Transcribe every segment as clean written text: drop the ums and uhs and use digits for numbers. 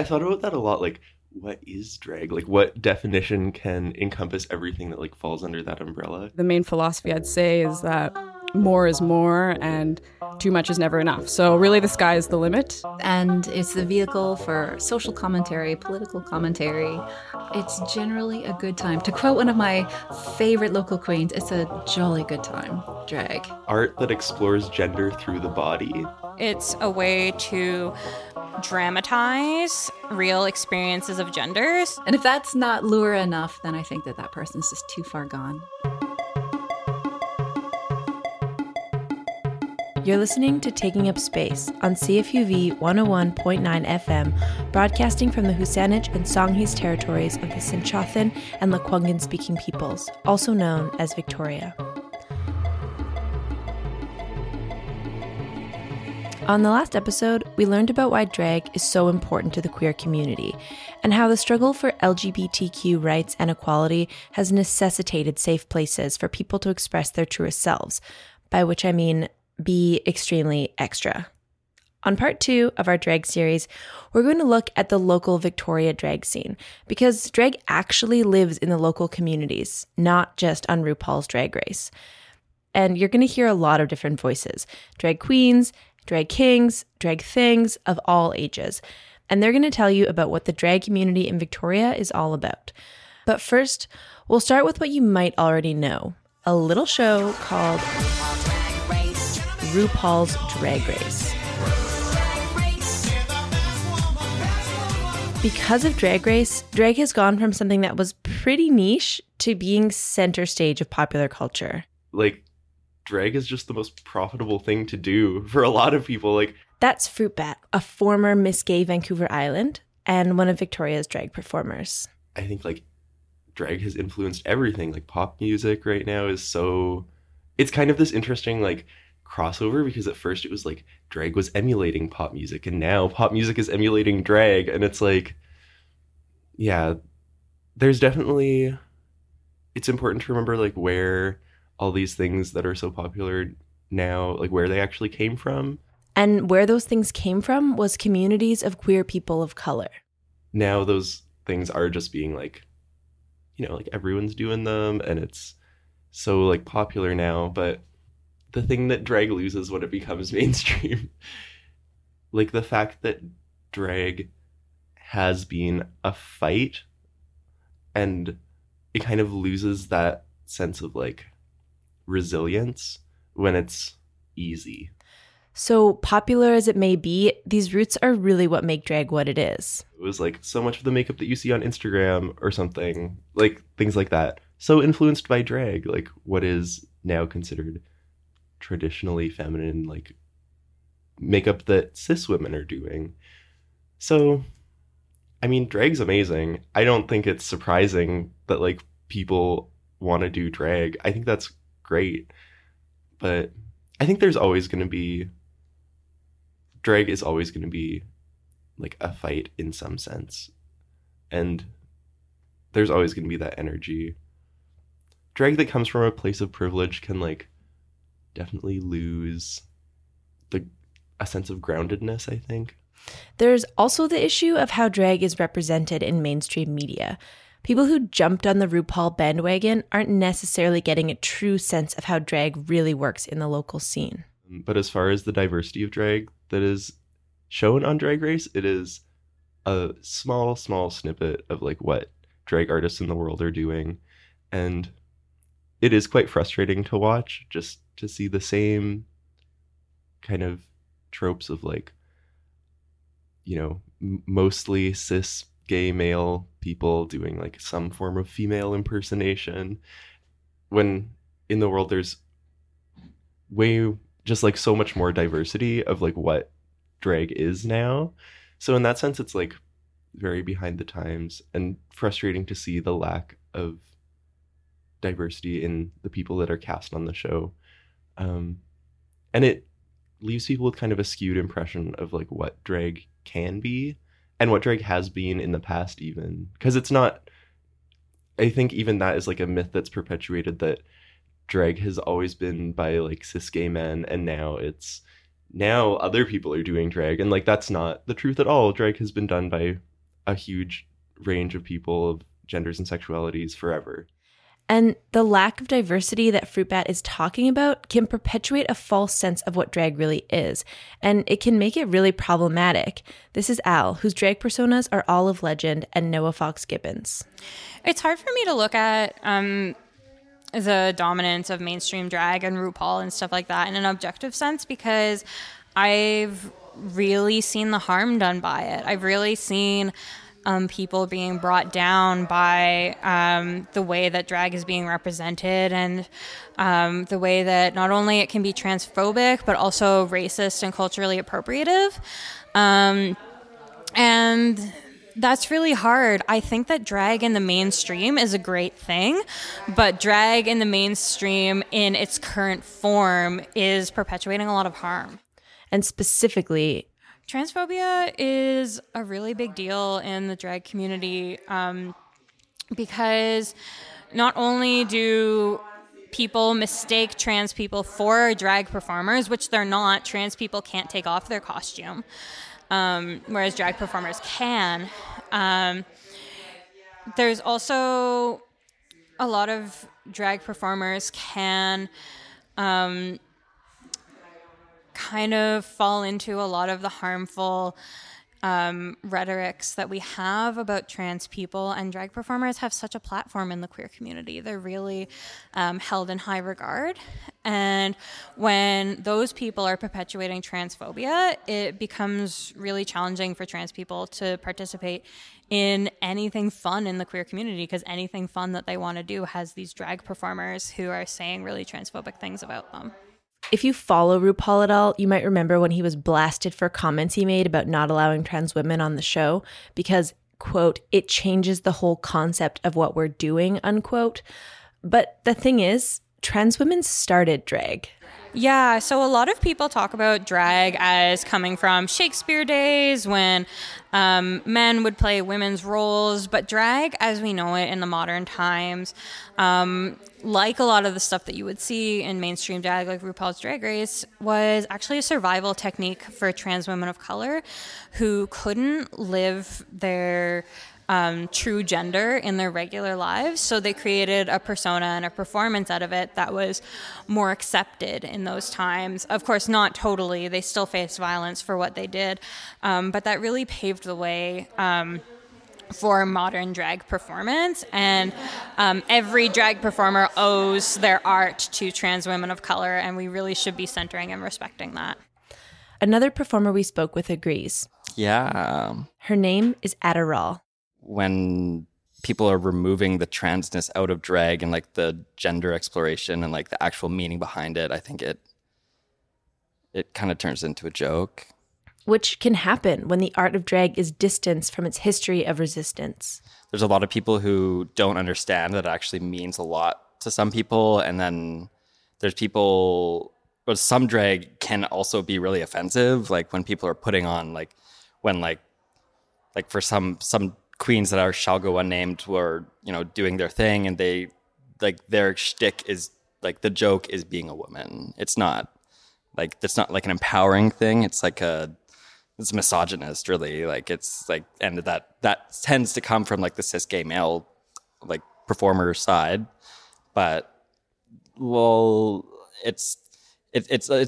I thought about that a lot. Like, what is drag? Like, what definition can encompass everything that, like, falls under that umbrella? The main philosophy, I'd say, is that more is more and too much is never enough. So really the sky is the limit. And it's the vehicle for social commentary, political commentary. It's generally a good time. To quote one of my favorite local queens, it's a jolly good time, drag. Art that explores gender through the body. It's a way to dramatize real experiences of genders. And if that's not lure enough, then I think that that person's just too far gone. You're listening to Taking Up Space on CFUV 101.9 FM, broadcasting from the Saanich and Songhees territories of the Tsimshian and Lekwungen-speaking peoples, also known as Victoria. On the last episode, we learned about why drag is so important to the queer community and how the struggle for LGBTQ rights and equality has necessitated safe places for people to express their truest selves, by which I mean be extremely extra. On part two of our drag series, we're going to look at the local Victoria drag scene, because drag actually lives in the local communities, not just on RuPaul's Drag Race. And you're going to hear a lot of different voices, drag queens, drag kings, drag things of all ages. And they're going to tell you about what the drag community in Victoria is all about. But first, we'll start with what you might already know, a little show called RuPaul's Drag Race. Because of Drag Race, drag has gone from something that was pretty niche to being center stage of popular culture. Like, drag is just the most profitable thing to do for a lot of people. Like, that's Fruit Bat, a former Miss Gay Vancouver Island and one of Victoria's drag performers. I think, like, drag has influenced everything. Like, pop music right now is so... It's kind of this interesting, like, crossover, because at first it was like drag was emulating pop music, and now pop music is emulating drag. And it's like, yeah, there's definitely, it's important to remember, like, where all these things that are so popular now, like, where they actually came from. And where those things came from was communities of queer people of color. Now those things are just being, like, you know, like, everyone's doing them and it's so, like, popular now. But the thing that drag loses when it becomes mainstream, like, the fact that drag has been a fight, and it kind of loses that sense of, like, resilience when it's easy. So popular as it may be, these roots are really what make drag what it is. It was, like, so much of the makeup that you see on Instagram or something, like, things like that, so influenced by drag, like, what is now considered traditionally feminine, like, makeup that cis women are doing. So, I mean, drag's amazing. I don't think it's surprising that, like, people want to do drag. I think that's great. But I think there's always going to be, drag is always going to be, like, a fight in some sense. And there's always going to be that energy. Drag that comes from a place of privilege can, like, definitely lose a sense of groundedness, I think. There's also the issue of how drag is represented in mainstream media. People who jumped on the RuPaul bandwagon aren't necessarily getting a true sense of how drag really works in the local scene. But as far as the diversity of drag that is shown on Drag Race, it is a small, small snippet of, like, what drag artists in the world are doing. And it is quite frustrating to watch, just to see the same kind of tropes of, like, you know, mostly cis gay male people doing, like, some form of female impersonation, when in the world there's way just, like, so much more diversity of, like, what drag is now. So in that sense, it's, like, very behind the times and frustrating to see the lack of diversity in the people that are cast on the show. And it leaves people with kind of a skewed impression of, like, what drag can be and what drag has been in the past, even, because it's not, I think even that is, like, a myth that's perpetuated, that drag has always been by, like, cis gay men, and now other people are doing drag, and, like, that's not the truth at all. Drag has been done by a huge range of people of genders and sexualities forever. And the lack of diversity that Fruit Bat is talking about can perpetuate a false sense of what drag really is, and it can make it really problematic. This is Al, whose drag personas are Olive Legend and Noah Fox Gibbons. It's hard for me to look at the dominance of mainstream drag and RuPaul and stuff like that in an objective sense, because I've really seen the harm done by it. I've really seen people being brought down by the way that drag is being represented, and the way that not only it can be transphobic but also racist and culturally appropriative, and that's really hard. I think that drag in the mainstream is a great thing, but drag in the mainstream in its current form is perpetuating a lot of harm. And specifically, transphobia is a really big deal in the drag community, because not only do people mistake trans people for drag performers, which they're not. Trans people can't take off their costume, whereas drag performers can. There's also a lot of drag performers can kind of fall into a lot of the harmful rhetorics that we have about trans people, and drag performers have such a platform in the queer community. They're really held in high regard, and when those people are perpetuating transphobia, it becomes really challenging for trans people to participate in anything fun in the queer community, because anything fun that they want to do has these drag performers who are saying really transphobic things about them. If you follow RuPaul at all, you might remember when he was blasted for comments he made about not allowing trans women on the show because, quote, it changes the whole concept of what we're doing, unquote. But the thing is, trans women started drag. Yeah, so a lot of people talk about drag as coming from Shakespeare days when men would play women's roles, but drag as we know it in the modern times, like a lot of the stuff that you would see in mainstream drag, like RuPaul's Drag Race, was actually a survival technique for trans women of color who couldn't live their true gender in their regular lives. So they created a persona and a performance out of it that was more accepted in those times. Of course, not totally. They still faced violence for what they did. But that really paved the way for modern drag performance. And every drag performer owes their art to trans women of color, and we really should be centering and respecting that. Another performer we spoke with agrees. Yeah. Her name is Ada Rawl. When people are removing the transness out of drag and like the gender exploration and like the actual meaning behind it, I think it kind of turns into a joke. Which can happen when the art of drag is distanced from its history of resistance. There's a lot of people who don't understand that it actually means a lot to some people. And then there's people, but some drag can also be really offensive. Like when people are putting on like for some queens that shall go unnamed were, you know, doing their thing, and they like their shtick is like the joke is being a woman. It's not like an empowering thing. It's misogynist, really. And that tends to come from like the cis gay male like performer side. But well, it's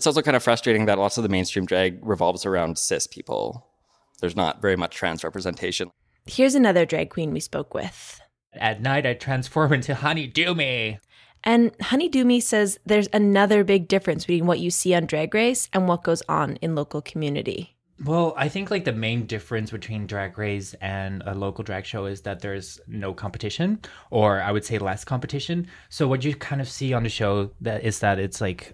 also kind of frustrating that lots of the mainstream drag revolves around cis people. There's not very much trans representation. Here's another drag queen we spoke with. At night, I transform into Honey Doomy. And Honey Doomy says there's another big difference between what you see on Drag Race and what goes on in local community. Well, I think like the main difference between Drag Race and a local drag show is that there's no competition, or I would say less competition. So what you kind of see on the show is that it's like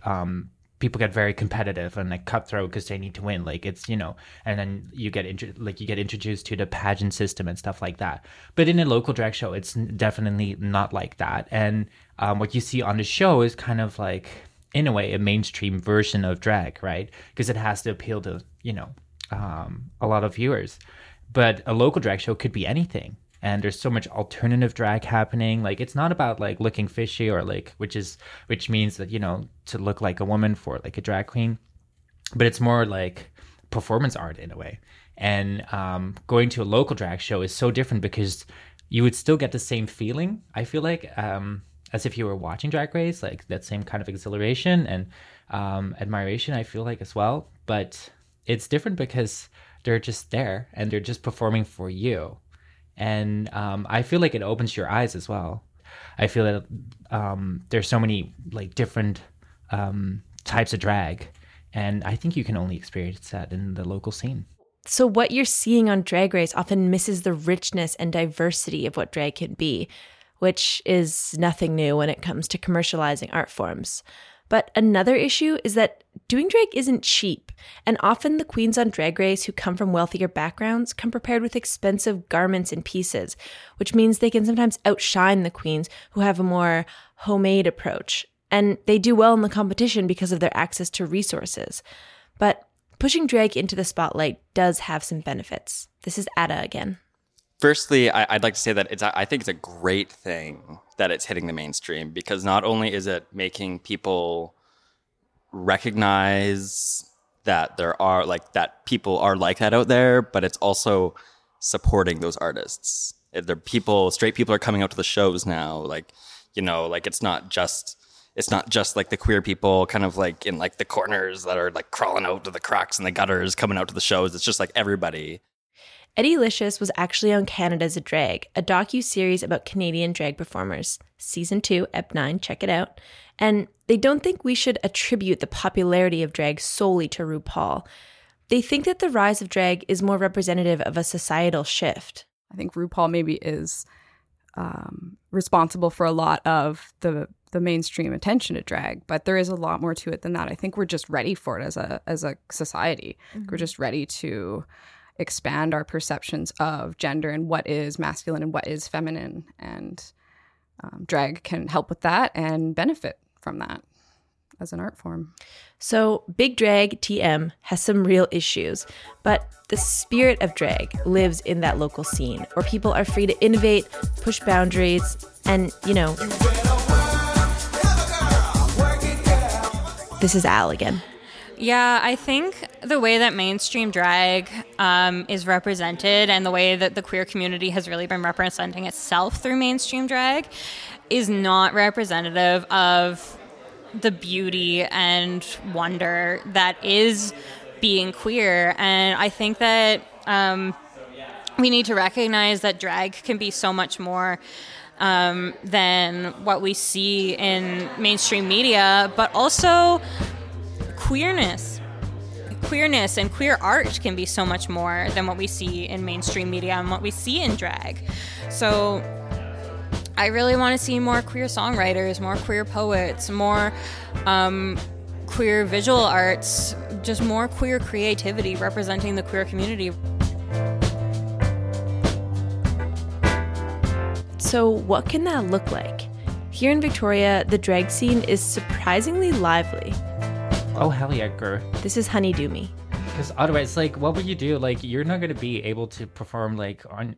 people get very competitive and like cutthroat because they need to win. Like it's, you know, and then you get introduced to the pageant system and stuff like that. But in a local drag show, it's definitely not like that. And what you see on the show is kind of like, in a way, a mainstream version of drag, right? Because it has to appeal to, you know, a lot of viewers. But a local drag show could be anything. And there's so much alternative drag happening. Like, it's not about, like, looking fishy or, like, which means that, you know, to look like a woman for, like, a drag queen. But it's more, like, performance art in a way. And going to a local drag show is so different because you would still get the same feeling, I feel like, as if you were watching Drag Race, like that same kind of exhilaration and admiration, I feel like, as well. But it's different because they're just there and they're just performing for you. And I feel like it opens your eyes as well. I feel that there's so many like different types of drag. And I think you can only experience that in the local scene. So what you're seeing on Drag Race often misses the richness and diversity of what drag can be, which is nothing new when it comes to commercializing art forms. But another issue is that doing drag isn't cheap, and often the queens on Drag Race who come from wealthier backgrounds come prepared with expensive garments and pieces, which means they can sometimes outshine the queens who have a more homemade approach. And they do well in the competition because of their access to resources. But pushing drag into the spotlight does have some benefits. This is Ada again. Firstly, I'd like to say that I think it's a great thing that it's hitting the mainstream, because not only is it making people recognize that there are that people are like that out there, but it's also supporting those artists. Straight people are coming out to the shows now. It's not just like the queer people kind of like in like the corners that are like crawling out to the cracks and the gutters coming out to the shows. It's just like everybody. Eddie Licious was actually on Canada's A Drag, a docu-series about Canadian drag performers. Season 2, Ep 9, check it out. And they don't think we should attribute the popularity of drag solely to RuPaul. They think that the rise of drag is more representative of a societal shift. I think RuPaul maybe is responsible for a lot of the mainstream attention to drag, but there is a lot more to it than that. I think we're just ready for it as a society. Mm-hmm. We're just ready to expand our perceptions of gender and what is masculine and what is feminine, and drag can help with that and benefit from that as an art form. So big drag TM has some real issues, but the spirit of drag lives in that local scene where people are free to innovate, push boundaries, and This is Al again. Yeah, I think the way that mainstream drag is represented, and the way that the queer community has really been representing itself through mainstream drag, is not representative of the beauty and wonder that is being queer. And I think that we need to recognize that drag can be so much more than what we see in mainstream media, but also queerness and queer art can be so much more than what we see in mainstream media and what we see in drag. So I really want to see more queer songwriters, more queer poets, more queer visual arts, just more queer creativity representing the queer community. So what can that look like? Here in Victoria, the drag scene is surprisingly lively. Oh, hell yeah, girl. This is Honey Doomy. Because otherwise, what would you do? You're not going to be able to perform,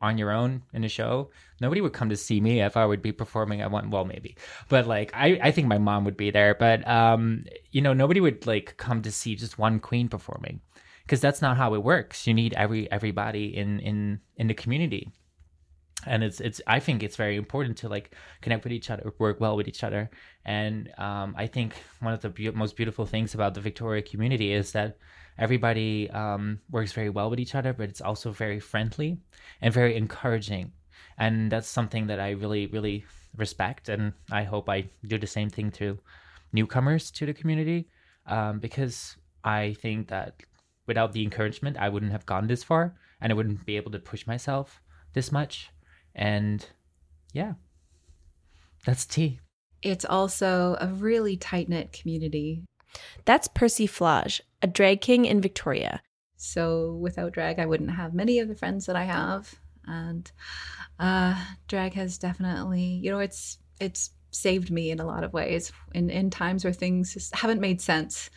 on your own in a show. Nobody would come to see me if I would be performing at one. Well, maybe. But, I think my mom would be there. But, nobody would, come to see just one queen performing. Because that's not how it works. You need everybody in the community. And I think it's very important to connect with each other, work well with each other. And I think one of the most beautiful things about the Victoria community is that everybody works very well with each other, but it's also very friendly and very encouraging. And that's something that I really, really respect. And I hope I do the same thing to newcomers to the community, because I think that without the encouragement, I wouldn't have gone this far, and I wouldn't be able to push myself this much. And yeah, that's tea. It's also a really tight-knit community. That's Persiflage, a drag king in Victoria. So without drag, I wouldn't have many of the friends that I have. And drag has definitely, it's saved me in a lot of ways. In times where things just haven't made sense,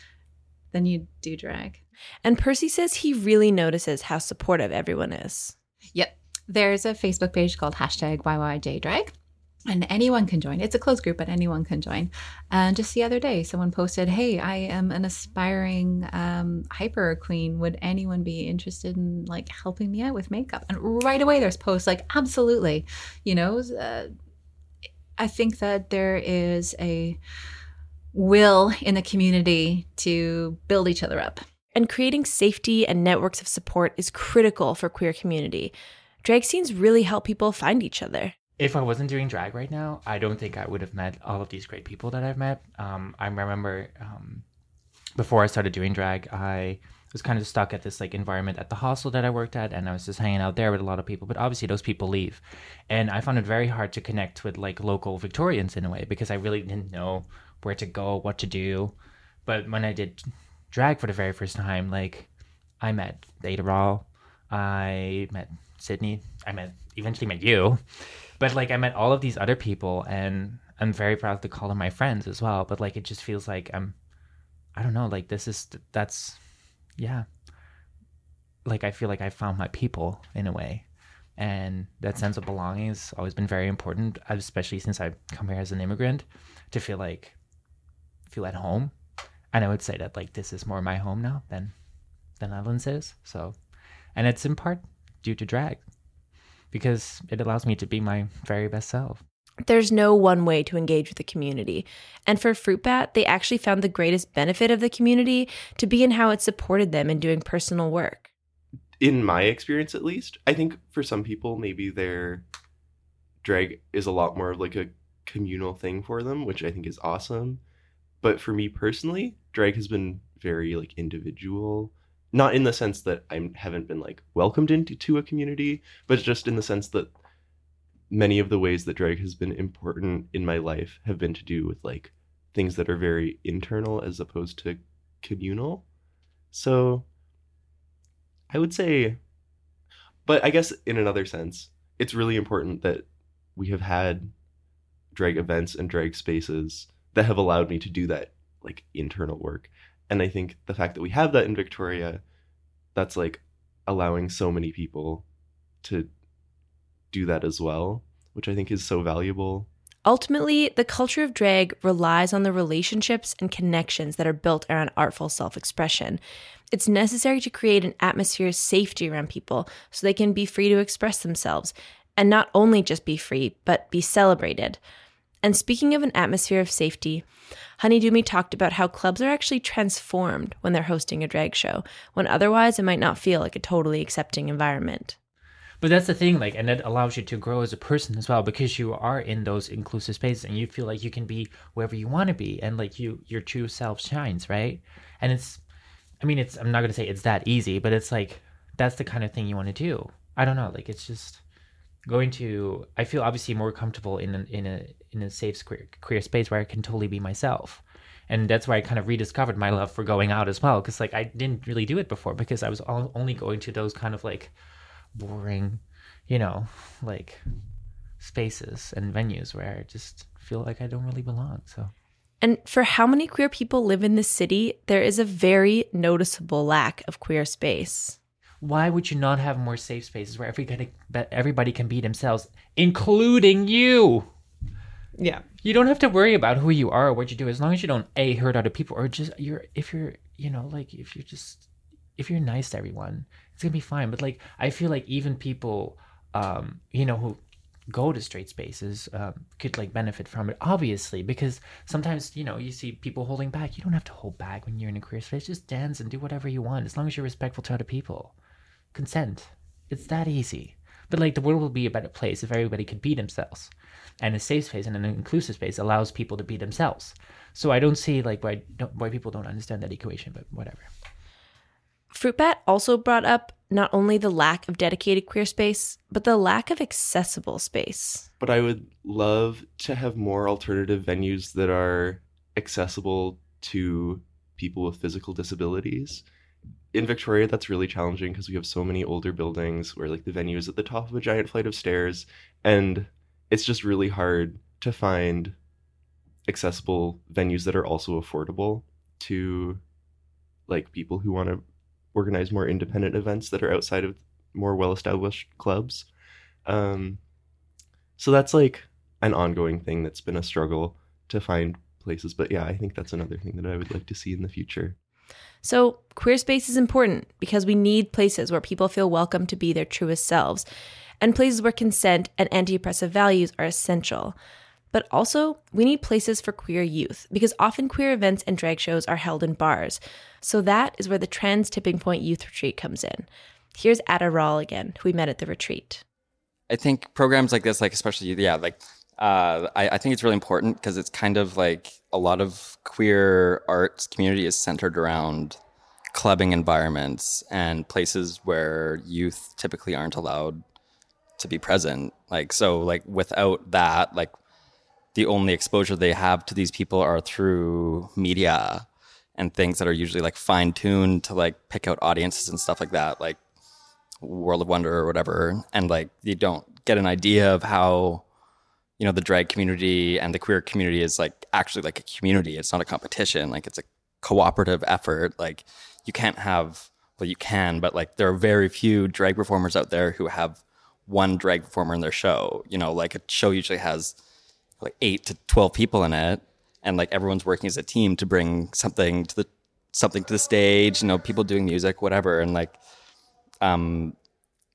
then you do drag. And Percy says he really notices how supportive everyone is. Yep. There's a Facebook page called #YYJDrag. And anyone can join. It's a closed group, but anyone can join. And just the other day, someone posted, hey, I am an aspiring hyper queen. Would anyone be interested in like helping me out with makeup? And right away there's posts like, absolutely. You know, I think that there is a will in the community to build each other up. And creating safety and networks of support is critical for queer community. Drag scenes really help people find each other. If I wasn't doing drag right now, I don't think I would have met all of these great people that I've met. I remember before I started doing drag, I was kind of stuck at this like environment at the hostel that I worked at, and I was just hanging out there with a lot of people. But obviously those people leave. And I found it very hard to connect with like local Victorians in a way because I really didn't know where to go, what to do. But when I did drag for the very first time, like I met Ada Rawl, I met Sydney, eventually met you. But like I met all of these other people, and I'm very proud to call them my friends as well. But like it just feels like I feel like I found my people in a way. And that sense of belonging has always been very important, especially since I've come here as an immigrant, to feel at home. And I would say that like this is more my home now than the Netherlands is. So, and it's in part due to drag, because it allows me to be my very best self. There's no one way to engage with the community. And for Fruit Bat, they actually found the greatest benefit of the community to be in how it supported them in doing personal work. In my experience, at least, I think for some people, maybe their drag is a lot more of like a communal thing for them, which I think is awesome. But for me personally, drag has been very like individual. Not in the sense that I haven't been like welcomed into a community, but just in the sense that many of the ways that drag has been important in my life have been to do with like things that are very internal as opposed to communal. So I would say, but I guess in another sense, it's really important that we have had drag events and drag spaces that have allowed me to do that like internal work. And I think the fact that we have that in Victoria, that's like allowing so many people to do that as well, which I think is so valuable. Ultimately, the culture of drag relies on the relationships and connections that are built around artful self-expression. It's necessary to create an atmosphere of safety around people so they can be free to express themselves, and not only just be free, but be celebrated. And speaking of an atmosphere of safety, Honey Doomy talked about how clubs are actually transformed when they're hosting a drag show, when otherwise it might not feel like a totally accepting environment. But that's the thing, like, and that allows you to grow as a person as well, because you are in those inclusive spaces and you feel like you can be wherever you want to be, and like your true self shines, right? And I'm not going to say it's that easy, but it's like, that's the kind of thing you want to do. I don't know, like, it's just I feel obviously more comfortable in a safe queer space where I can totally be myself. And that's where I kind of rediscovered my love for going out as well, because like I didn't really do it before, because I was only going to those kind of like boring, you know, like spaces and venues where I just feel like I don't really belong. So. And for how many queer people live in this city, there is a very noticeable lack of queer space. Why would you not have more safe spaces where everybody can be themselves, including you? Yeah. You don't have to worry about who you are or what you do, as long as you don't hurt other people, or just if you're nice to everyone, it's gonna be fine. But like I feel like even people who go to straight spaces could like benefit from it, obviously, because sometimes you see people holding back. You don't have to hold back when you're in a queer space. Just dance and do whatever you want, as long as you're respectful to other people. Consent. It's that easy. But like the world will be a better place if everybody could be themselves. And a safe space and an inclusive space allows people to be themselves. So I don't see like why people don't understand that equation, but whatever. Fruit Bat also brought up not only the lack of dedicated queer space, but the lack of accessible space. But I would love to have more alternative venues that are accessible to people with physical disabilities. In Victoria, that's really challenging because we have so many older buildings where like the venue is at the top of a giant flight of stairs, and it's just really hard to find accessible venues that are also affordable to like people who want to organize more independent events that are outside of more well-established clubs. So that's like, an ongoing thing that's been a struggle to find places. But yeah, I think that's another thing that I would like to see in the future. So queer space is important because we need places where people feel welcome to be their truest selves, and places where consent and anti-oppressive values are essential. But also, we need places for queer youth, because often queer events and drag shows are held in bars. So that is where the Trans Tipping Point Youth Retreat comes in. Here's Ada Rawl again, who we met at the retreat. I think programs like this, like especially, I think it's really important because it's kind of like a lot of queer arts community is centered around clubbing environments and places where youth typically aren't allowed to be present. Without that, the only exposure they have to these people are through media and things that are usually fine-tuned to pick out audiences and stuff like that, like World of Wonder or whatever. And you don't get an idea of how, the drag community and the queer community is actually a community. It's not a competition. It's a cooperative effort. You can't have, well, you can, but there are very few drag performers out there who have one drag performer in their show. A show usually has 8 to 12 people in it, and everyone's working as a team to bring something to the stage, people doing music, whatever. And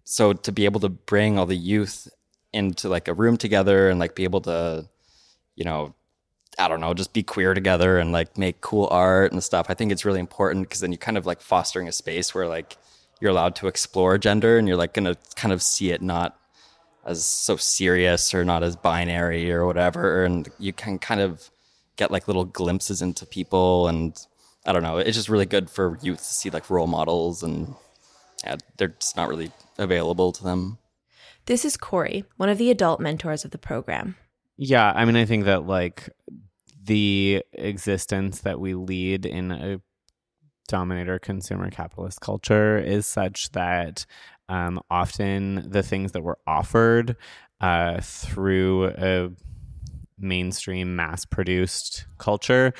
so to be able to bring all the youth into a room together and be able to, just be queer together and make cool art and stuff, I think it's really important, because then you kind of fostering a space where you're allowed to explore gender, and you're gonna kind of see it not as so serious or not as binary or whatever, and you can kind of get little glimpses into people. And I don't know, it's just really good for youth to see role models, and they're just not really available to them. This is Corey, one of the adult mentors of the program. Yeah, I mean, I think that the existence that we lead in a dominator consumer capitalist culture is such that often the things that were offered through a mainstream mass-produced culture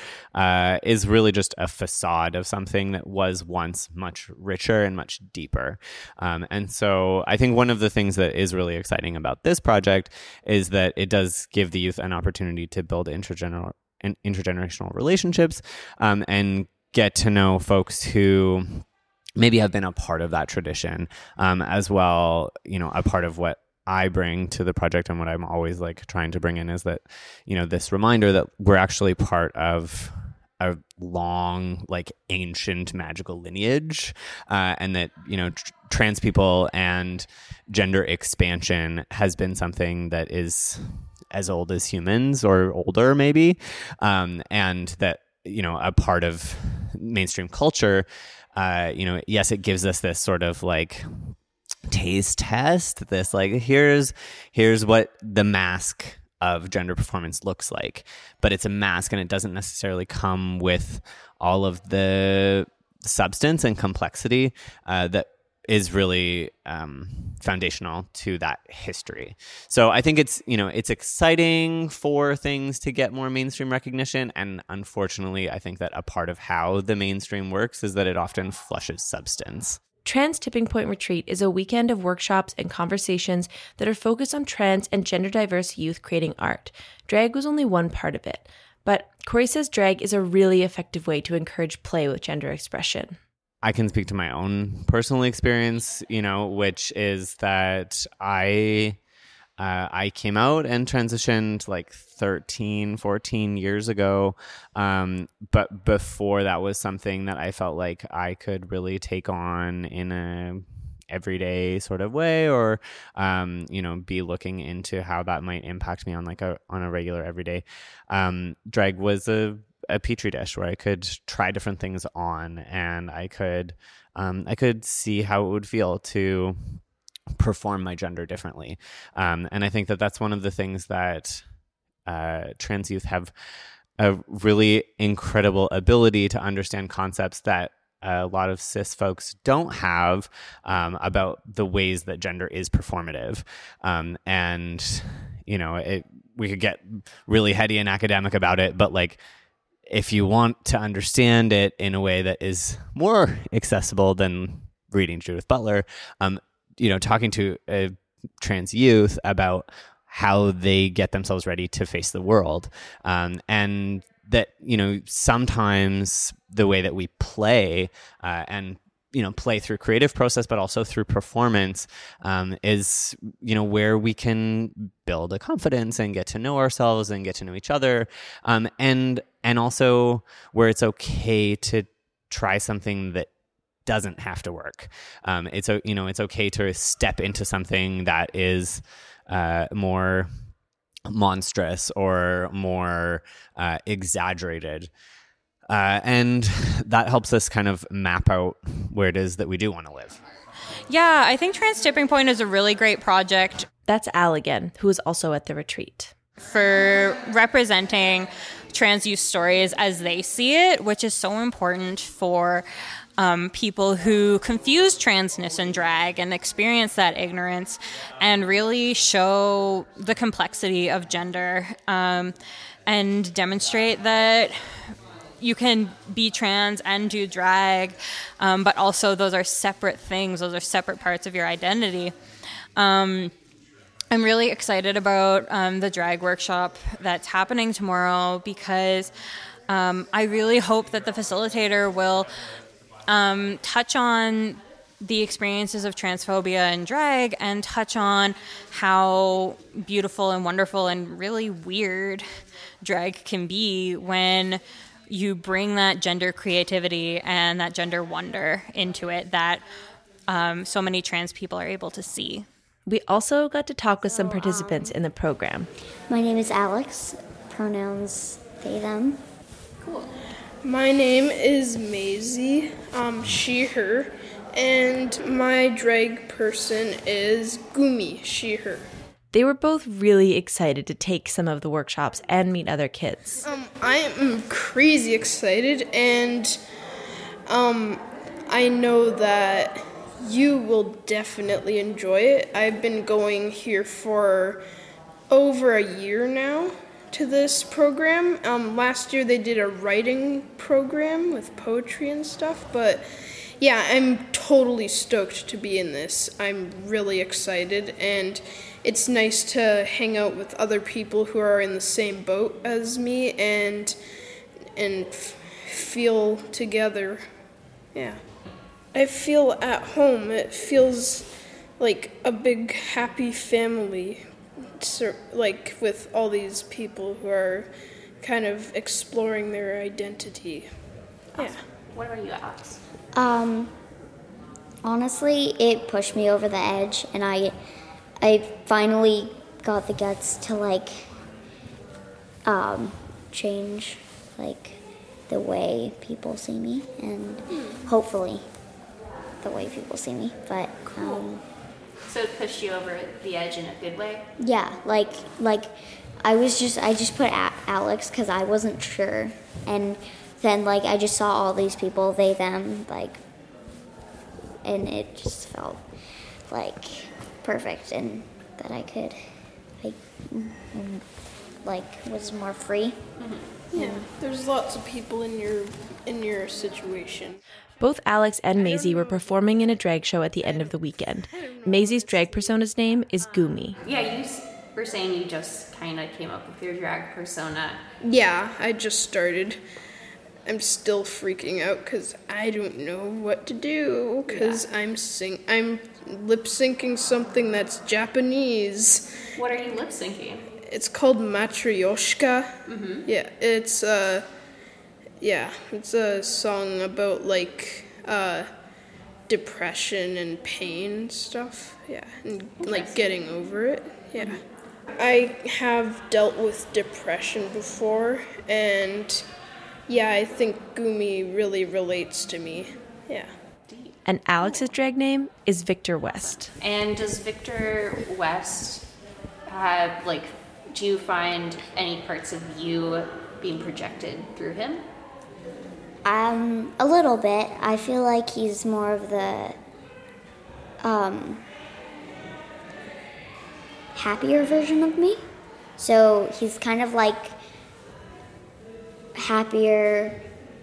is really just a facade of something that was once much richer and much deeper. And so I think one of the things that is really exciting about this project is that it does give the youth an opportunity to build intergenerational relationships and get to know folks who maybe have been a part of that tradition as well. A part of what I bring to the project and what I'm always trying to bring in is that, this reminder that we're actually part of a long, ancient magical lineage, and that, trans people and gender expansion has been something that is as old as humans or older maybe, and that, a part of mainstream culture, yes, it gives us this sort of taste test, this here's what the mask of gender performance looks like, but it's a mask and it doesn't necessarily come with all of the substance and complexity that is really foundational to that history. So I think it's, it's exciting for things to get more mainstream recognition. And unfortunately, I think that a part of how the mainstream works is that it often flushes substance. Trans Tipping Point Retreat is a weekend of workshops and conversations that are focused on trans and gender diverse youth creating art. Drag was only one part of it. But Corey says drag is a really effective way to encourage play with gender expression. I can speak to my own personal experience, which is that I came out and transitioned 14 years ago. But before that was something that I felt like I could really take on in a everyday sort of way, or be looking into how that might impact me on a regular everyday. Drag was a petri dish where I could try different things on, and I could see how it would feel to perform my gender differently. And I think that that's one of the things that trans youth have a really incredible ability to understand concepts that a lot of cis folks don't have about the ways that gender is performative. We could get really heady and academic about it, but if you want to understand it in a way that is more accessible than reading Judith Butler, talking to a trans youth about how they get themselves ready to face the world. And that, you know, sometimes the way that we play and, you know, play through creative process, but also through performance is, you know, where we can build a confidence and get to know ourselves and get to know each other. And also where it's okay to try something that doesn't have to work. It's okay to step into something that is more monstrous or more exaggerated. And that helps us kind of map out where it is that we do want to live. Yeah, I think Trans Tipping Point is a really great project. That's Al again, who is also at the retreat. For representing trans youth stories as they see it, which is so important for people who confuse transness and drag and experience that ignorance and really show the complexity of gender and demonstrate that you can be trans and do drag, but also those are separate things. Those are separate parts of your identity. I'm really excited about the drag workshop that's happening tomorrow because I really hope that the facilitator will touch on the experiences of transphobia and drag and touch on how beautiful and wonderful and really weird drag can be when you bring that gender creativity and that gender wonder into it that so many trans people are able to see. We also got to talk with some participants in the program. My name is Alex. Pronouns they, them. Cool. My name is Maisie. She, her. And my drag person is Gumi. She, her. They were both really excited to take some of the workshops and meet other kids. I am crazy excited, and I know that you will definitely enjoy it. I've been going here for over a year now to this program. Last year they did a writing program with poetry and stuff, but yeah, I'm totally stoked to be in this. I'm really excited, and it's nice to hang out with other people who are in the same boat as me and feel together. Yeah. I feel at home. It feels like a big happy family, like with all these people who are kind of exploring their identity. Awesome. Yeah. What about you, Alex? Honestly, it pushed me over the edge, and I finally got the guts to, like, change, like, the way people see me, and hopefully the way people see me, but... Cool. So it pushed you over the edge in a good way? Yeah, like I just put Alex because I wasn't sure, and then, like, I just saw all these people, they, them, like, and it just felt, like... perfect, and that I was more free. Mm-hmm. Yeah, there's lots of people in your situation. Both Alex and Maisie were performing in a drag show at the end of the weekend. Maisie's drag persona's name is Gumi. Yeah, you were saying you just kind of came up with your drag persona. Yeah, I just started. I'm still freaking out because I don't know what to do because I'm lip-syncing something that's Japanese. What are you lip-syncing? It's called Matryoshka. Mm-hmm. Yeah, it's a song about, like, depression and pain stuff. Yeah, and, like, getting over it. Yeah. Mm-hmm. I have dealt with depression before, and... yeah, I think Gumi really relates to me. Yeah. And Alex's drag name is Victor West. And does Victor West have, like, do you find any parts of you being projected through him? A little bit. I feel like he's more of the happier version of me. So he's kind of like happier,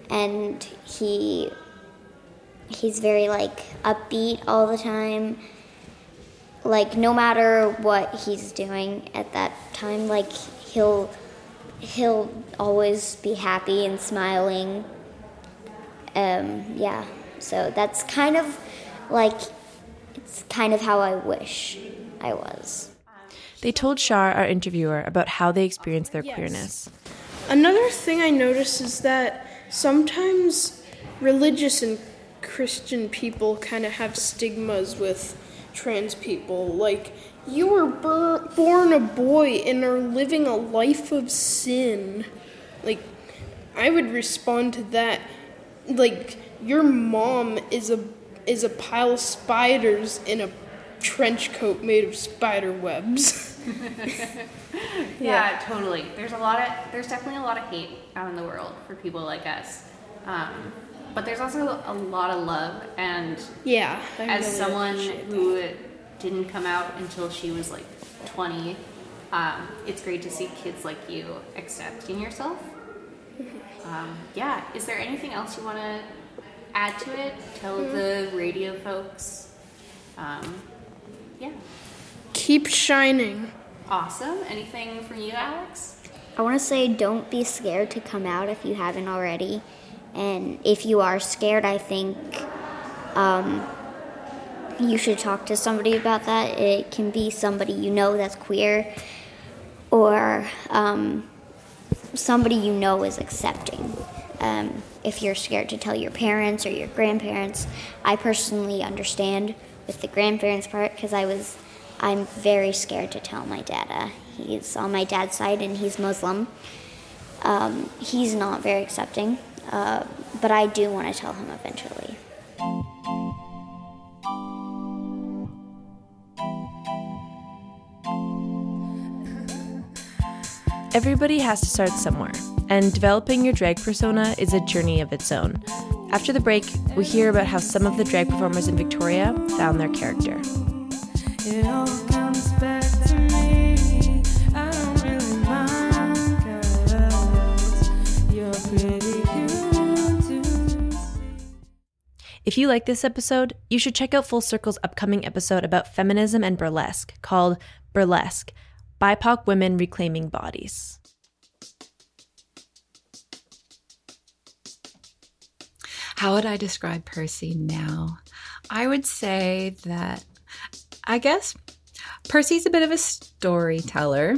and he's very, like, upbeat all the time, like, no matter what he's doing at that time, like, he'll always be happy and smiling. Yeah, so that's kind of, like, it's kind of how I wish I was. They told Shar, our interviewer, about how they experienced their queerness. Another thing I noticed is that sometimes religious and Christian people kind of have stigmas with trans people. Like, you were born a boy and are living a life of sin. Like, I would respond to that. Like, your mom is a pile of spiders in a trench coat made of spider webs. Yeah, totally. There's definitely a lot of hate out in the world for people like us. But there's also a lot of love, and as really someone who didn't come out until she was like 20, it's great to see kids like you accepting yourself. Is there anything else you want to add to it? Tell the radio folks. Keep shining. Awesome. Anything from you, Alex? I want to say, don't be scared to come out if you haven't already. And if you are scared, I think you should talk to somebody about that. It can be somebody you know that's queer, or somebody you know is accepting. If you're scared to tell your parents or your grandparents, I personally understand with the grandparents part, because I'm very scared to tell my dad. He's on my dad's side, and he's Muslim. He's not very accepting. But I do want to tell him eventually. Everybody has to start somewhere, and developing your drag persona is a journey of its own. After the break, we hear about how some of the drag performers in Victoria found their character. It all comes back to me. I don't really mind colors. You're pretty. If you like this episode, you should check out Full Circle's upcoming episode about feminism and burlesque, called Burlesque, BIPOC Women Reclaiming Bodies. How would I describe Percy now? I would say that, I guess, Percy's a bit of a storyteller.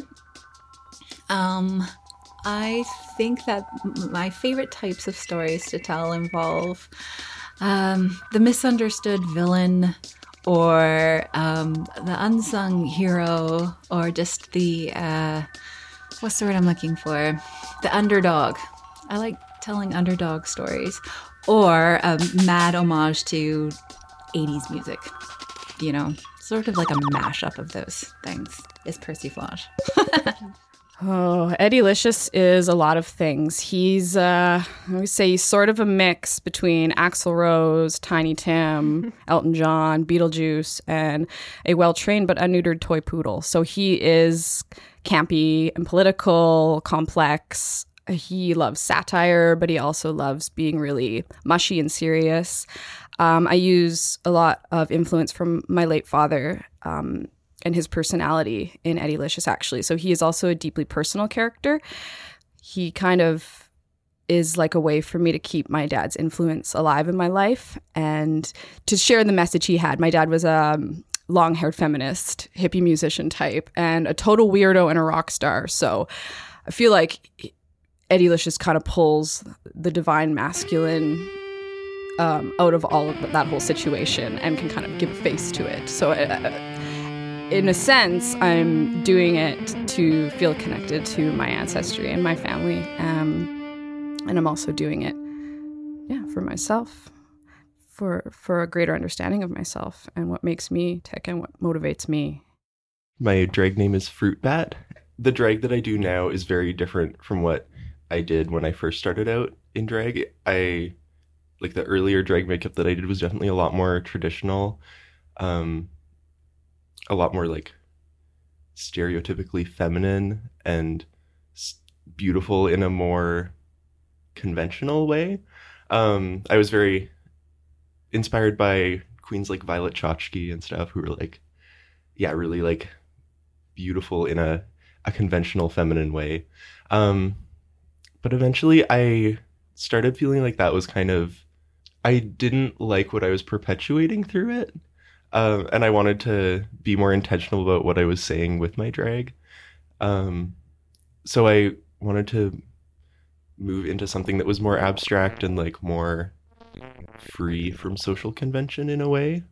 I think that my favorite types of stories to tell involve the misunderstood villain, or the unsung hero, or just the, what's the word I'm looking for? The underdog. I like telling underdog stories, or a mad homage to 80s music, you know, sort of like a mashup of those things is Persiflage. Oh, Eddie Licious is a lot of things. He's, I would say, he's sort of a mix between Axl Rose, Tiny Tim, Elton John, Beetlejuice, and a well-trained but unneutered toy poodle. So he is campy and political, complex. He loves satire, but he also loves being really mushy and serious. I use a lot of influence from my late father, and his personality in Eddie Licious, actually. So he is also a deeply personal character. He kind of is like a way for me to keep my dad's influence alive in my life and to share the message he had. My dad was a long-haired feminist, hippie musician type, and a total weirdo and a rock star. So I feel like Eddie Licious kind of pulls the divine masculine out of all of that whole situation and can kind of give face to it. So in a sense, I'm doing it to feel connected to my ancestry and my family. And I'm also doing it, for myself, for a greater understanding of myself and what makes me tick and what motivates me. My drag name is Fruit Bat. The drag that I do now is very different from what I did when I first started out in drag. The earlier drag makeup that I did was definitely a lot more traditional, a lot more like stereotypically feminine and beautiful in a more conventional way. I was very inspired by queens like Violet Chachki and stuff, who were like yeah, really like beautiful in a conventional feminine way. But eventually I started feeling like that was kind of, I didn't like what I was perpetuating through it. And I wanted to be more intentional about what I was saying with my drag. So I wanted to move into something that was more abstract and like more free from social convention in a way.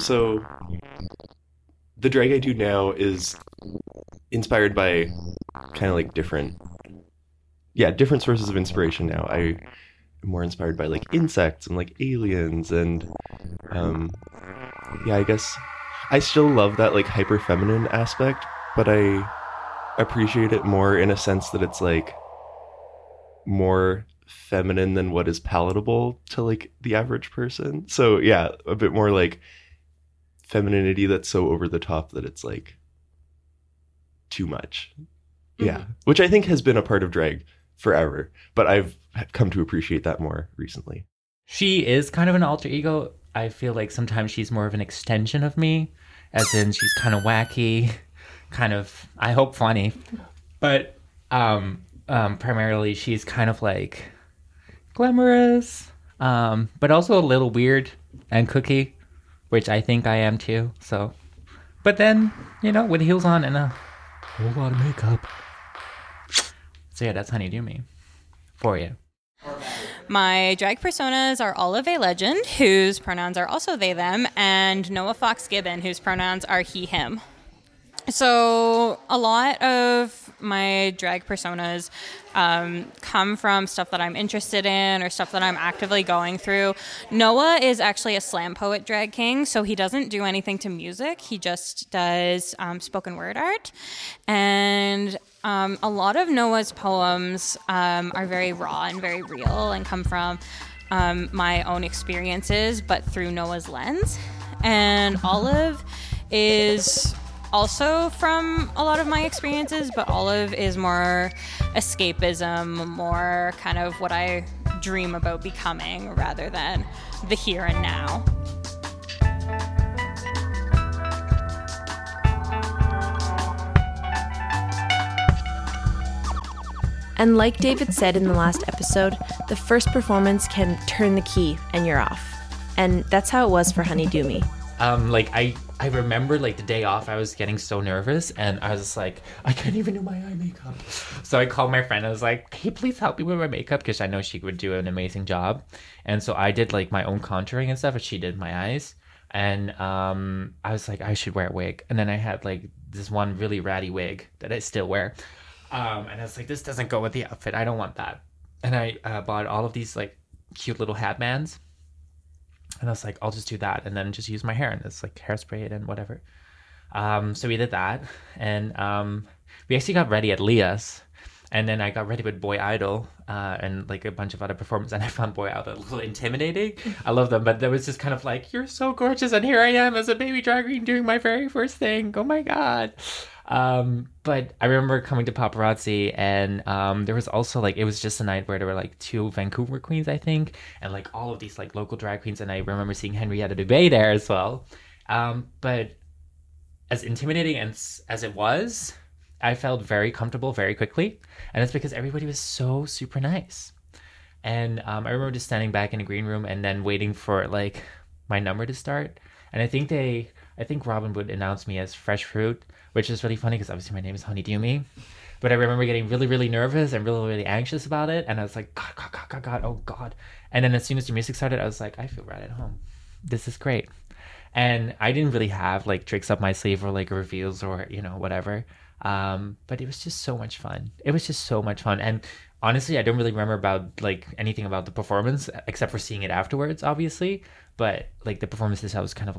So the drag I do now is inspired by kind of like different sources of inspiration now. I'm more inspired by like insects and like aliens and I guess I still love that like hyper feminine aspect, but I appreciate it more in a sense that it's like more feminine than what is palatable to like the average person. So yeah, a bit more like femininity that's so over the top that it's like too much. Mm-hmm. Yeah, which I think has been a part of drag forever, but I've come to appreciate that more recently. She is kind of an alter ego. I feel like sometimes she's more of an extension of me, as in she's kind of wacky, kind of, I hope, funny, but primarily she's kind of like glamorous, but also a little weird and kooky, which I think I am too. So, but then, you know, with heels on and a whole lot of makeup. So yeah, that's Honey Doomy for you. My drag personas are Olive A. Legend, whose pronouns are also they, them, and Noah Fox Gibbon, whose pronouns are he, him. So a lot of my drag personas come from stuff that I'm interested in or stuff that I'm actively going through. Noah is actually a slam poet drag king, so he doesn't do anything to music. He just does spoken word art. And a lot of Noah's poems are very raw and very real and come from my own experiences, but through Noah's lens. And Olive is also from a lot of my experiences, but Olive is more escapism, more kind of what I dream about becoming rather than the here and now. And like David said in the last episode, the first performance can turn the key and you're off. And that's how it was for Honey Doomy. I remember, the day off, I was getting so nervous, and I was just like, I can't even do my eye makeup. So I called my friend. I was like, hey, please help me with my makeup, because I know she would do an amazing job. And so I did, my own contouring and stuff, and she did my eyes. And I was like, I should wear a wig. And then I had, this one really ratty wig that I still wear. And I was like, this doesn't go with the outfit. I don't want that. And I bought all of these, cute little hat bands. And I was like, I'll just do that and then just use my hair and it's hairspray it and whatever. So we did that. And we actually got ready at Leah's. And then I got ready with Boy Idol and a bunch of other performers. And I found Boy Idol a little intimidating. I love them. But there was just kind of you're so gorgeous. And here I am as a baby drag queen doing my very first thing. Oh, my God. But I remember coming to Paparazzi and there was also it was just a night where there were two Vancouver queens, I think, and all of these local drag queens, and I remember seeing Henrietta DuBay there as well. But as intimidating as it was, I felt very comfortable very quickly, and it's because everybody was so super nice. And I remember just standing back in a green room and then waiting for my number to start, and I think Robin would announce me as Fresh Fruit, which is really funny because obviously my name is Honey Doomy. But I remember getting really, really nervous and really, really anxious about it. And I was like, God, oh God. And then as soon as the music started, I was like, I feel right at home. This is great. And I didn't really have tricks up my sleeve or reveals or, whatever. But it was just so much fun. And honestly, I don't really remember about anything about the performance except for seeing it afterwards, obviously. But the performances, I was kind of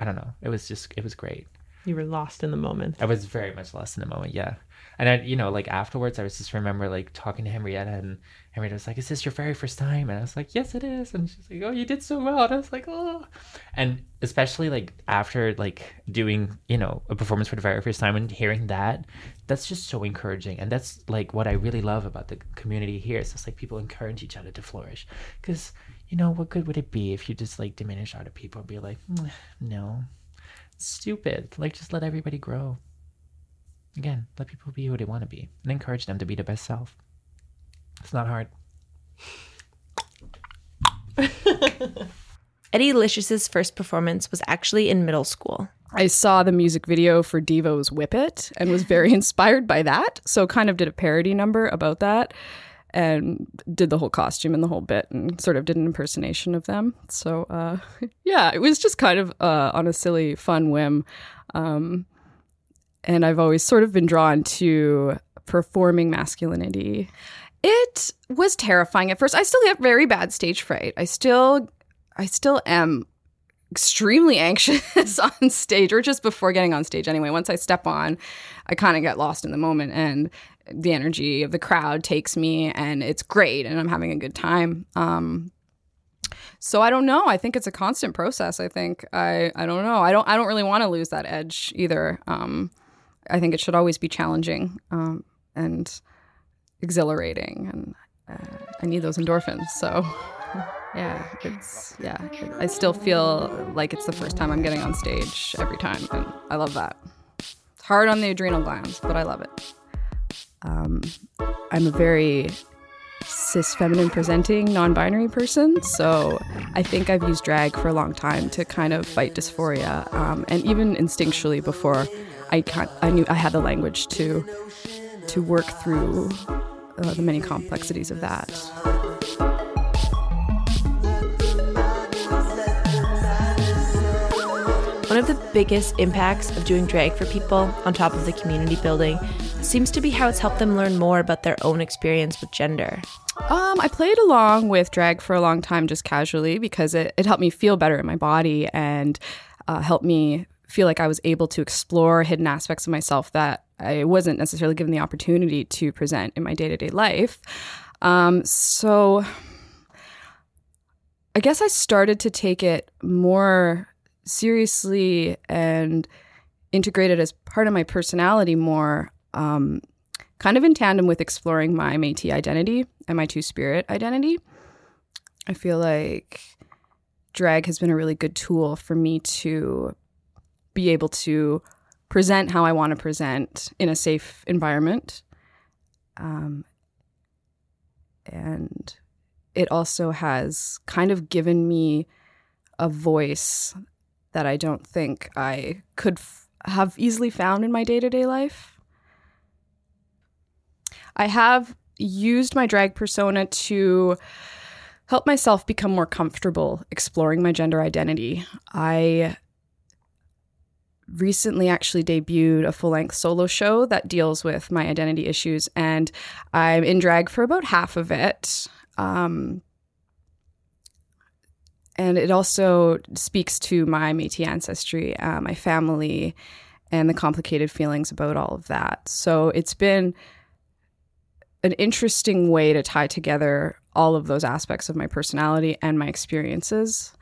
I don't know. It was great. You were lost in the moment. I was very much lost in the moment, yeah. And I, you know, like afterwards, I was just remember like talking to Henrietta, and Henrietta was like, "Is this your very first time?" And I was like, "Yes, it is." And she's like, "Oh, you did so well." And I was like, "Oh." And especially like after like doing, you know, a performance for the very first time and hearing that, that's just so encouraging. And that's like what I really love about the community here. It's just like people encourage each other to flourish, because you know what good would it be if you just like diminish other people and be like, "No, stupid." Like just let everybody grow. Again, let people be who they want to be and encourage them to be their best self. It's not hard. Eddie Licious's first performance was actually in middle school. I saw the music video for Devo's Whip It and was very inspired by that. So kind of did a parody number about that and did the whole costume and the whole bit and sort of did an impersonation of them. So, yeah, it was just kind of on a silly, fun whim. And I've always sort of been drawn to performing masculinity. It was terrifying at first. I still have very bad stage fright. I still am extremely anxious on stage, or just before getting on stage anyway. Once I step on, I kind of get lost in the moment, and the energy of the crowd takes me, and it's great, and I'm having a good time. So I don't know. I think it's a constant process. I think I don't know. I don't really want to lose that edge either. I think it should always be challenging and exhilarating, and I need those endorphins. So, yeah. I still feel like it's the first time I'm getting on stage every time, and I love that. It's hard on the adrenal glands, but I love it. I'm a very cis feminine presenting non-binary person, so I think I've used drag for a long time to kind of fight dysphoria, and even instinctually before I knew I had the language to work through the many complexities of that. One of the biggest impacts of doing drag for people, on top of the community building, seems to be how it's helped them learn more about their own experience with gender. I played along with drag for a long time just casually because it helped me feel better in my body and helped me feel like I was able to explore hidden aspects of myself that I wasn't necessarily given the opportunity to present in my day-to-day life. So I guess I started to take it more seriously and integrate it as part of my personality more, kind of in tandem with exploring my Métis identity and my Two Spirit identity. I feel like drag has been a really good tool for me to be able to present how I want to present in a safe environment. And it also has kind of given me a voice that I don't think I could have easily found in my day-to-day life. I have used my drag persona to help myself become more comfortable exploring my gender identity. I recently actually debuted a full-length solo show that deals with my identity issues, and I'm in drag for about half of it. And it also speaks to my Métis ancestry, my family, and the complicated feelings about all of that. So it's been an interesting way to tie together all of those aspects of my personality and my experiences.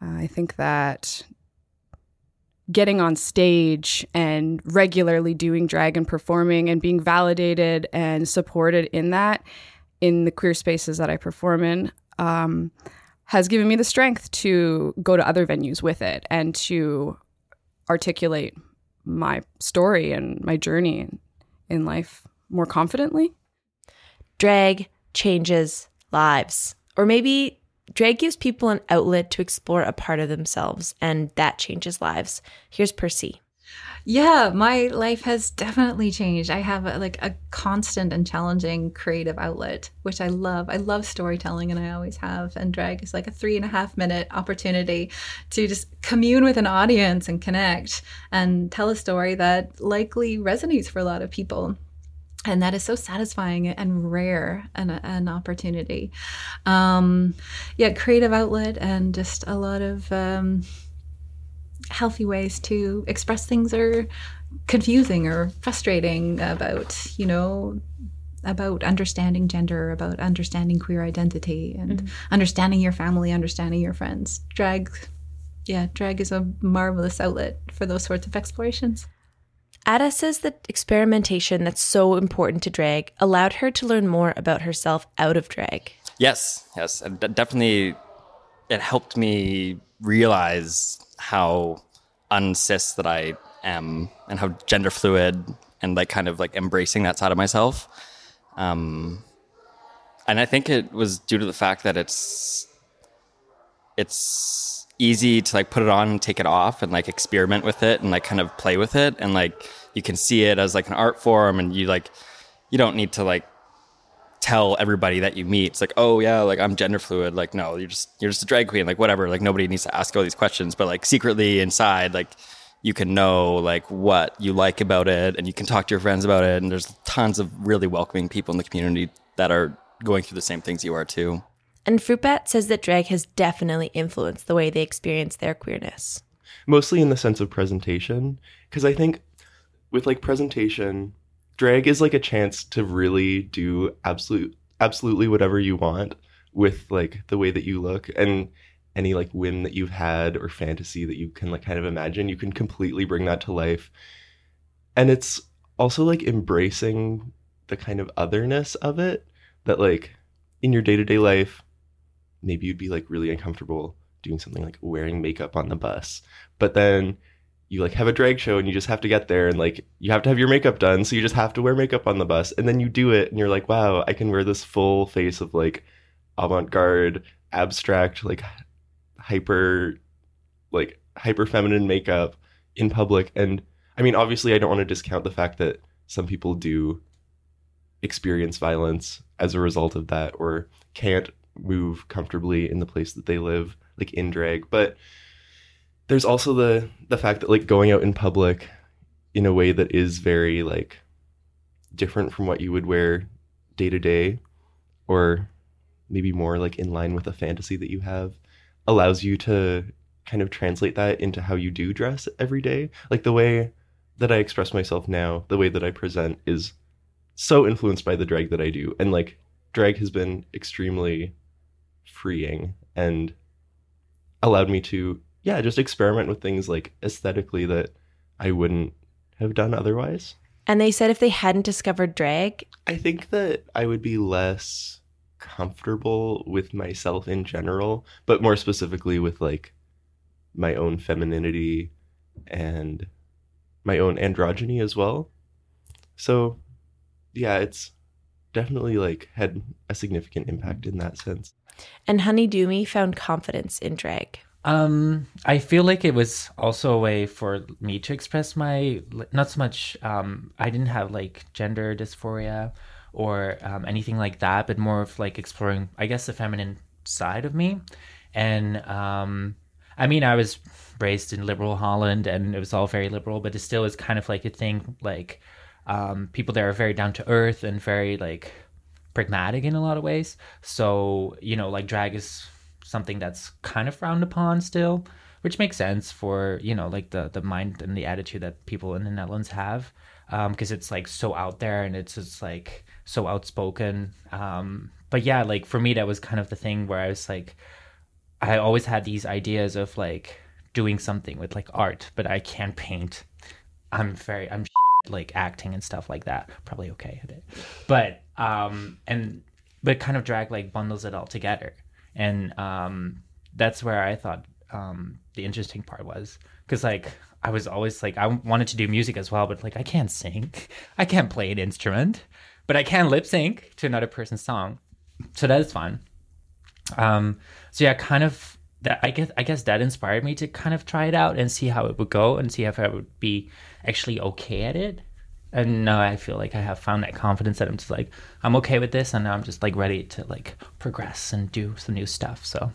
I think that getting on stage and regularly doing drag and performing and being validated and supported in that, in the queer spaces that I perform in, has given me the strength to go to other venues with it and to articulate my story and my journey in life more confidently. Drag changes lives. Or maybe drag gives people an outlet to explore a part of themselves, and that changes lives. Here's Percy. Yeah, my life has definitely changed. I have a constant and challenging creative outlet, which I love. I love storytelling, and I always have. And drag is like a 3.5-minute opportunity to just commune with an audience and connect and tell a story that likely resonates for a lot of people. And that is so satisfying and rare and an opportunity. Creative outlet and just a lot of healthy ways to express things are confusing or frustrating about, you know, about understanding gender, about understanding queer identity, and understanding your family, understanding your friends. Drag is a marvelous outlet for those sorts of explorations. Ada says that experimentation that's so important to drag allowed her to learn more about herself out of drag. Yes. And definitely it helped me realize how uncis that I am and how gender fluid and like kind of like embracing that side of myself. And I think it was due to the fact that it's easy to like put it on and take it off and like experiment with it and like kind of play with it. And like, you can see it as like an art form and you like, you don't need to like tell everybody that you meet. It's like, oh yeah, like I'm gender fluid. Like, no, you're just a drag queen, like whatever, like nobody needs to ask all these questions, but like secretly inside, like you can know like what you like about it and you can talk to your friends about it. And there's tons of really welcoming people in the community that are going through the same things you are too. And Fruit Bat says that drag has definitely influenced the way they experience their queerness. Mostly in the sense of presentation, because I think with like presentation, drag is like a chance to really do absolutely whatever you want with like the way that you look and any like whim that you've had or fantasy that you can like kind of imagine. You can completely bring that to life. And it's also like embracing the kind of otherness of it that like in your day-to-day life, maybe you'd be like really uncomfortable doing something like wearing makeup on the bus. But then you like have a drag show and you just have to get there and like you have to have your makeup done. So you just have to wear makeup on the bus. And then you do it and you're like, wow, I can wear this full face of like avant-garde, abstract, like hyper feminine makeup in public. And I mean, obviously, I don't want to discount the fact that some people do experience violence as a result of that or can't move comfortably in the place that they live, like in drag. But there's also the fact that like going out in public in a way that is very like different from what you would wear day to day, or maybe more like in line with a fantasy that you have, allows you to kind of translate that into how you do dress every day. Like the way that I express myself now, the way that I present is so influenced by the drag that I do. And like drag has been extremely freeing and allowed me to, yeah, just experiment with things like aesthetically that I wouldn't have done otherwise. And they said if they hadn't discovered drag, I think that I would be less comfortable with myself in general, but more specifically with like my own femininity and my own androgyny as well. So yeah, it's definitely like had a significant impact in that sense. And Honey Doomy found confidence in drag. I feel like it was also a way for me to express my, not so much, I didn't have like gender dysphoria or anything like that, but more of like exploring, I guess, the feminine side of me. And I mean, I was raised in liberal Holland and it was all very liberal, but it still is kind of like a thing, like people there are very down to earth and very like pragmatic in a lot of ways. So, you know, like drag is something that's kind of frowned upon still, which makes sense for, you know, like the mind and the attitude that people in the Netherlands have, because it's like so out there and it's just like so outspoken. But yeah, like for me, that was kind of the thing where I was like, I always had these ideas of like doing something with like art, but I can't paint. I'm like acting and stuff like that. Probably okay at it. But, but kind of drag like bundles it all together. And that's where I thought the interesting part was, because like I was always like I wanted to do music as well, but like I can't sing, I can't play an instrument, but I can lip sync to another person's song, so that is fun. So yeah, kind of that. I guess that inspired me to kind of try it out and see how it would go and see if I would be actually okay at it. And now I feel like I have found that confidence that I'm just like, I'm okay with this. And now I'm just like ready to like progress and do some new stuff. So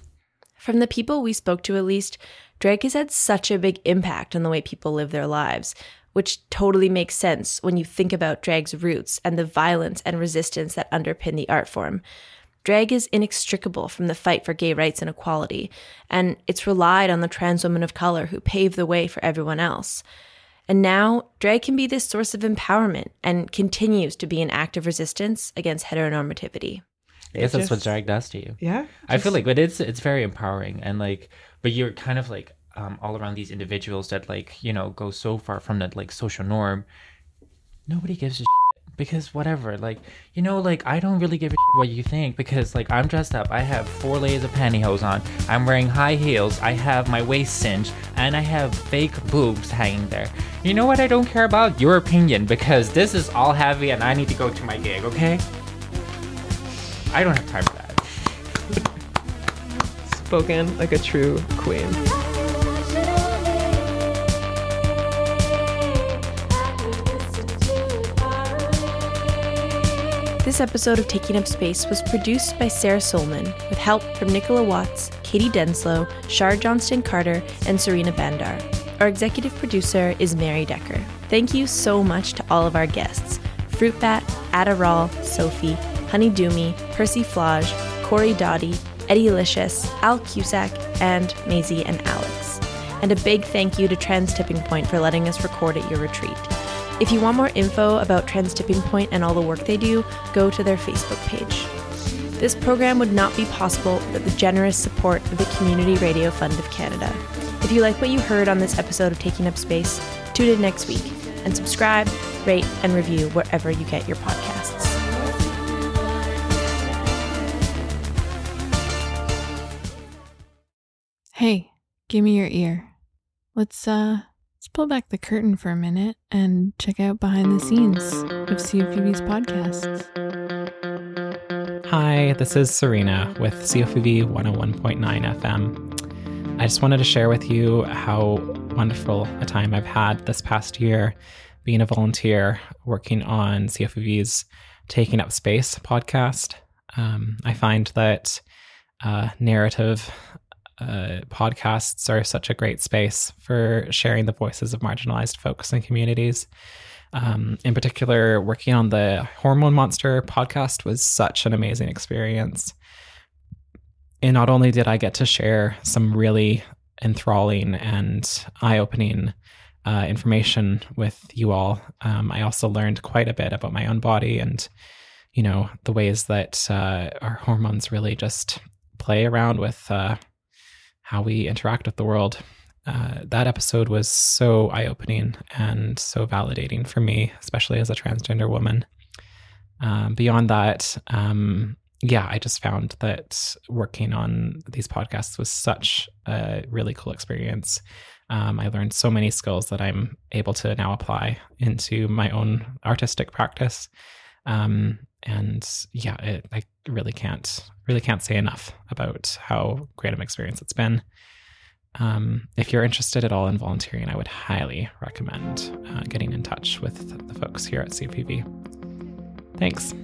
from the people we spoke to, at least, drag has had such a big impact on the way people live their lives, which totally makes sense when you think about drag's roots and the violence and resistance that underpin the art form. drag is inextricable from the fight for gay rights and equality, and it's relied on the trans women of color who paved the way for everyone else. And now, drag can be this source of empowerment and continues to be an act of resistance against heteronormativity. I guess that's what drag does to you. Yeah. I feel like, but it's very empowering. And like, but you're kind of like all around these individuals that like, you know, go so far from that like social norm. Nobody gives a shit because whatever. Like, you know, like I don't really give a shit what you think because like I'm dressed up. I have 4 layers of pantyhose on. I'm wearing high heels. I have my waist cinched and I have fake boobs hanging there. You know what? I don't care about your opinion because this is all heavy and I need to go to my gig, okay? I don't have time for that. Spoken like a true queen. This episode of Taking Up Space was produced by Sarah Solman, with help from Nicola Watts, Katie Denslow, Shar Johnston-Carter, and Serena Bandar. Our executive producer is Mary Decker. Thank you so much to all of our guests, Fruit Bat, Ada Rawl, Sophie, Honey Doomy, Persiflage, Corey Dottie, Eddie Licious, Al Cusack, and Maisie and Alex. And a big thank you to Trans Tipping Point for letting us record at your retreat. If you want more info about Trans Tipping Point and all the work they do, go to their Facebook page. This program would not be possible without the generous support of the Community Radio Fund of Canada. If you like what you heard on this episode of Taking Up Space, tune in next week and subscribe, rate, and review wherever you get your podcasts. Hey, give me your ear. Let's pull back the curtain for a minute and check out behind the scenes of CFUV's podcasts. Hi, this is Serena with CFUV 101.9 FM. I just wanted to share with you how wonderful a time I've had this past year being a volunteer working on CFUV's Taking Up Space podcast. I find that narrative podcasts are such a great space for sharing the voices of marginalized folks and communities. In particular, working on the Hormone Monster podcast was such an amazing experience. And not only did I get to share some really enthralling and eye-opening information with you all, I also learned quite a bit about my own body and, you know, the ways that our hormones really just play around with how we interact with the world. That episode was so eye-opening and so validating for me, especially as a transgender woman. Beyond that, I just found that working on these podcasts was such a really cool experience. I learned so many skills that I'm able to now apply into my own artistic practice. I really can't say enough about how great of an experience it's been. If you're interested at all in volunteering, I would highly recommend getting in touch with the folks here at CPV. Thanks.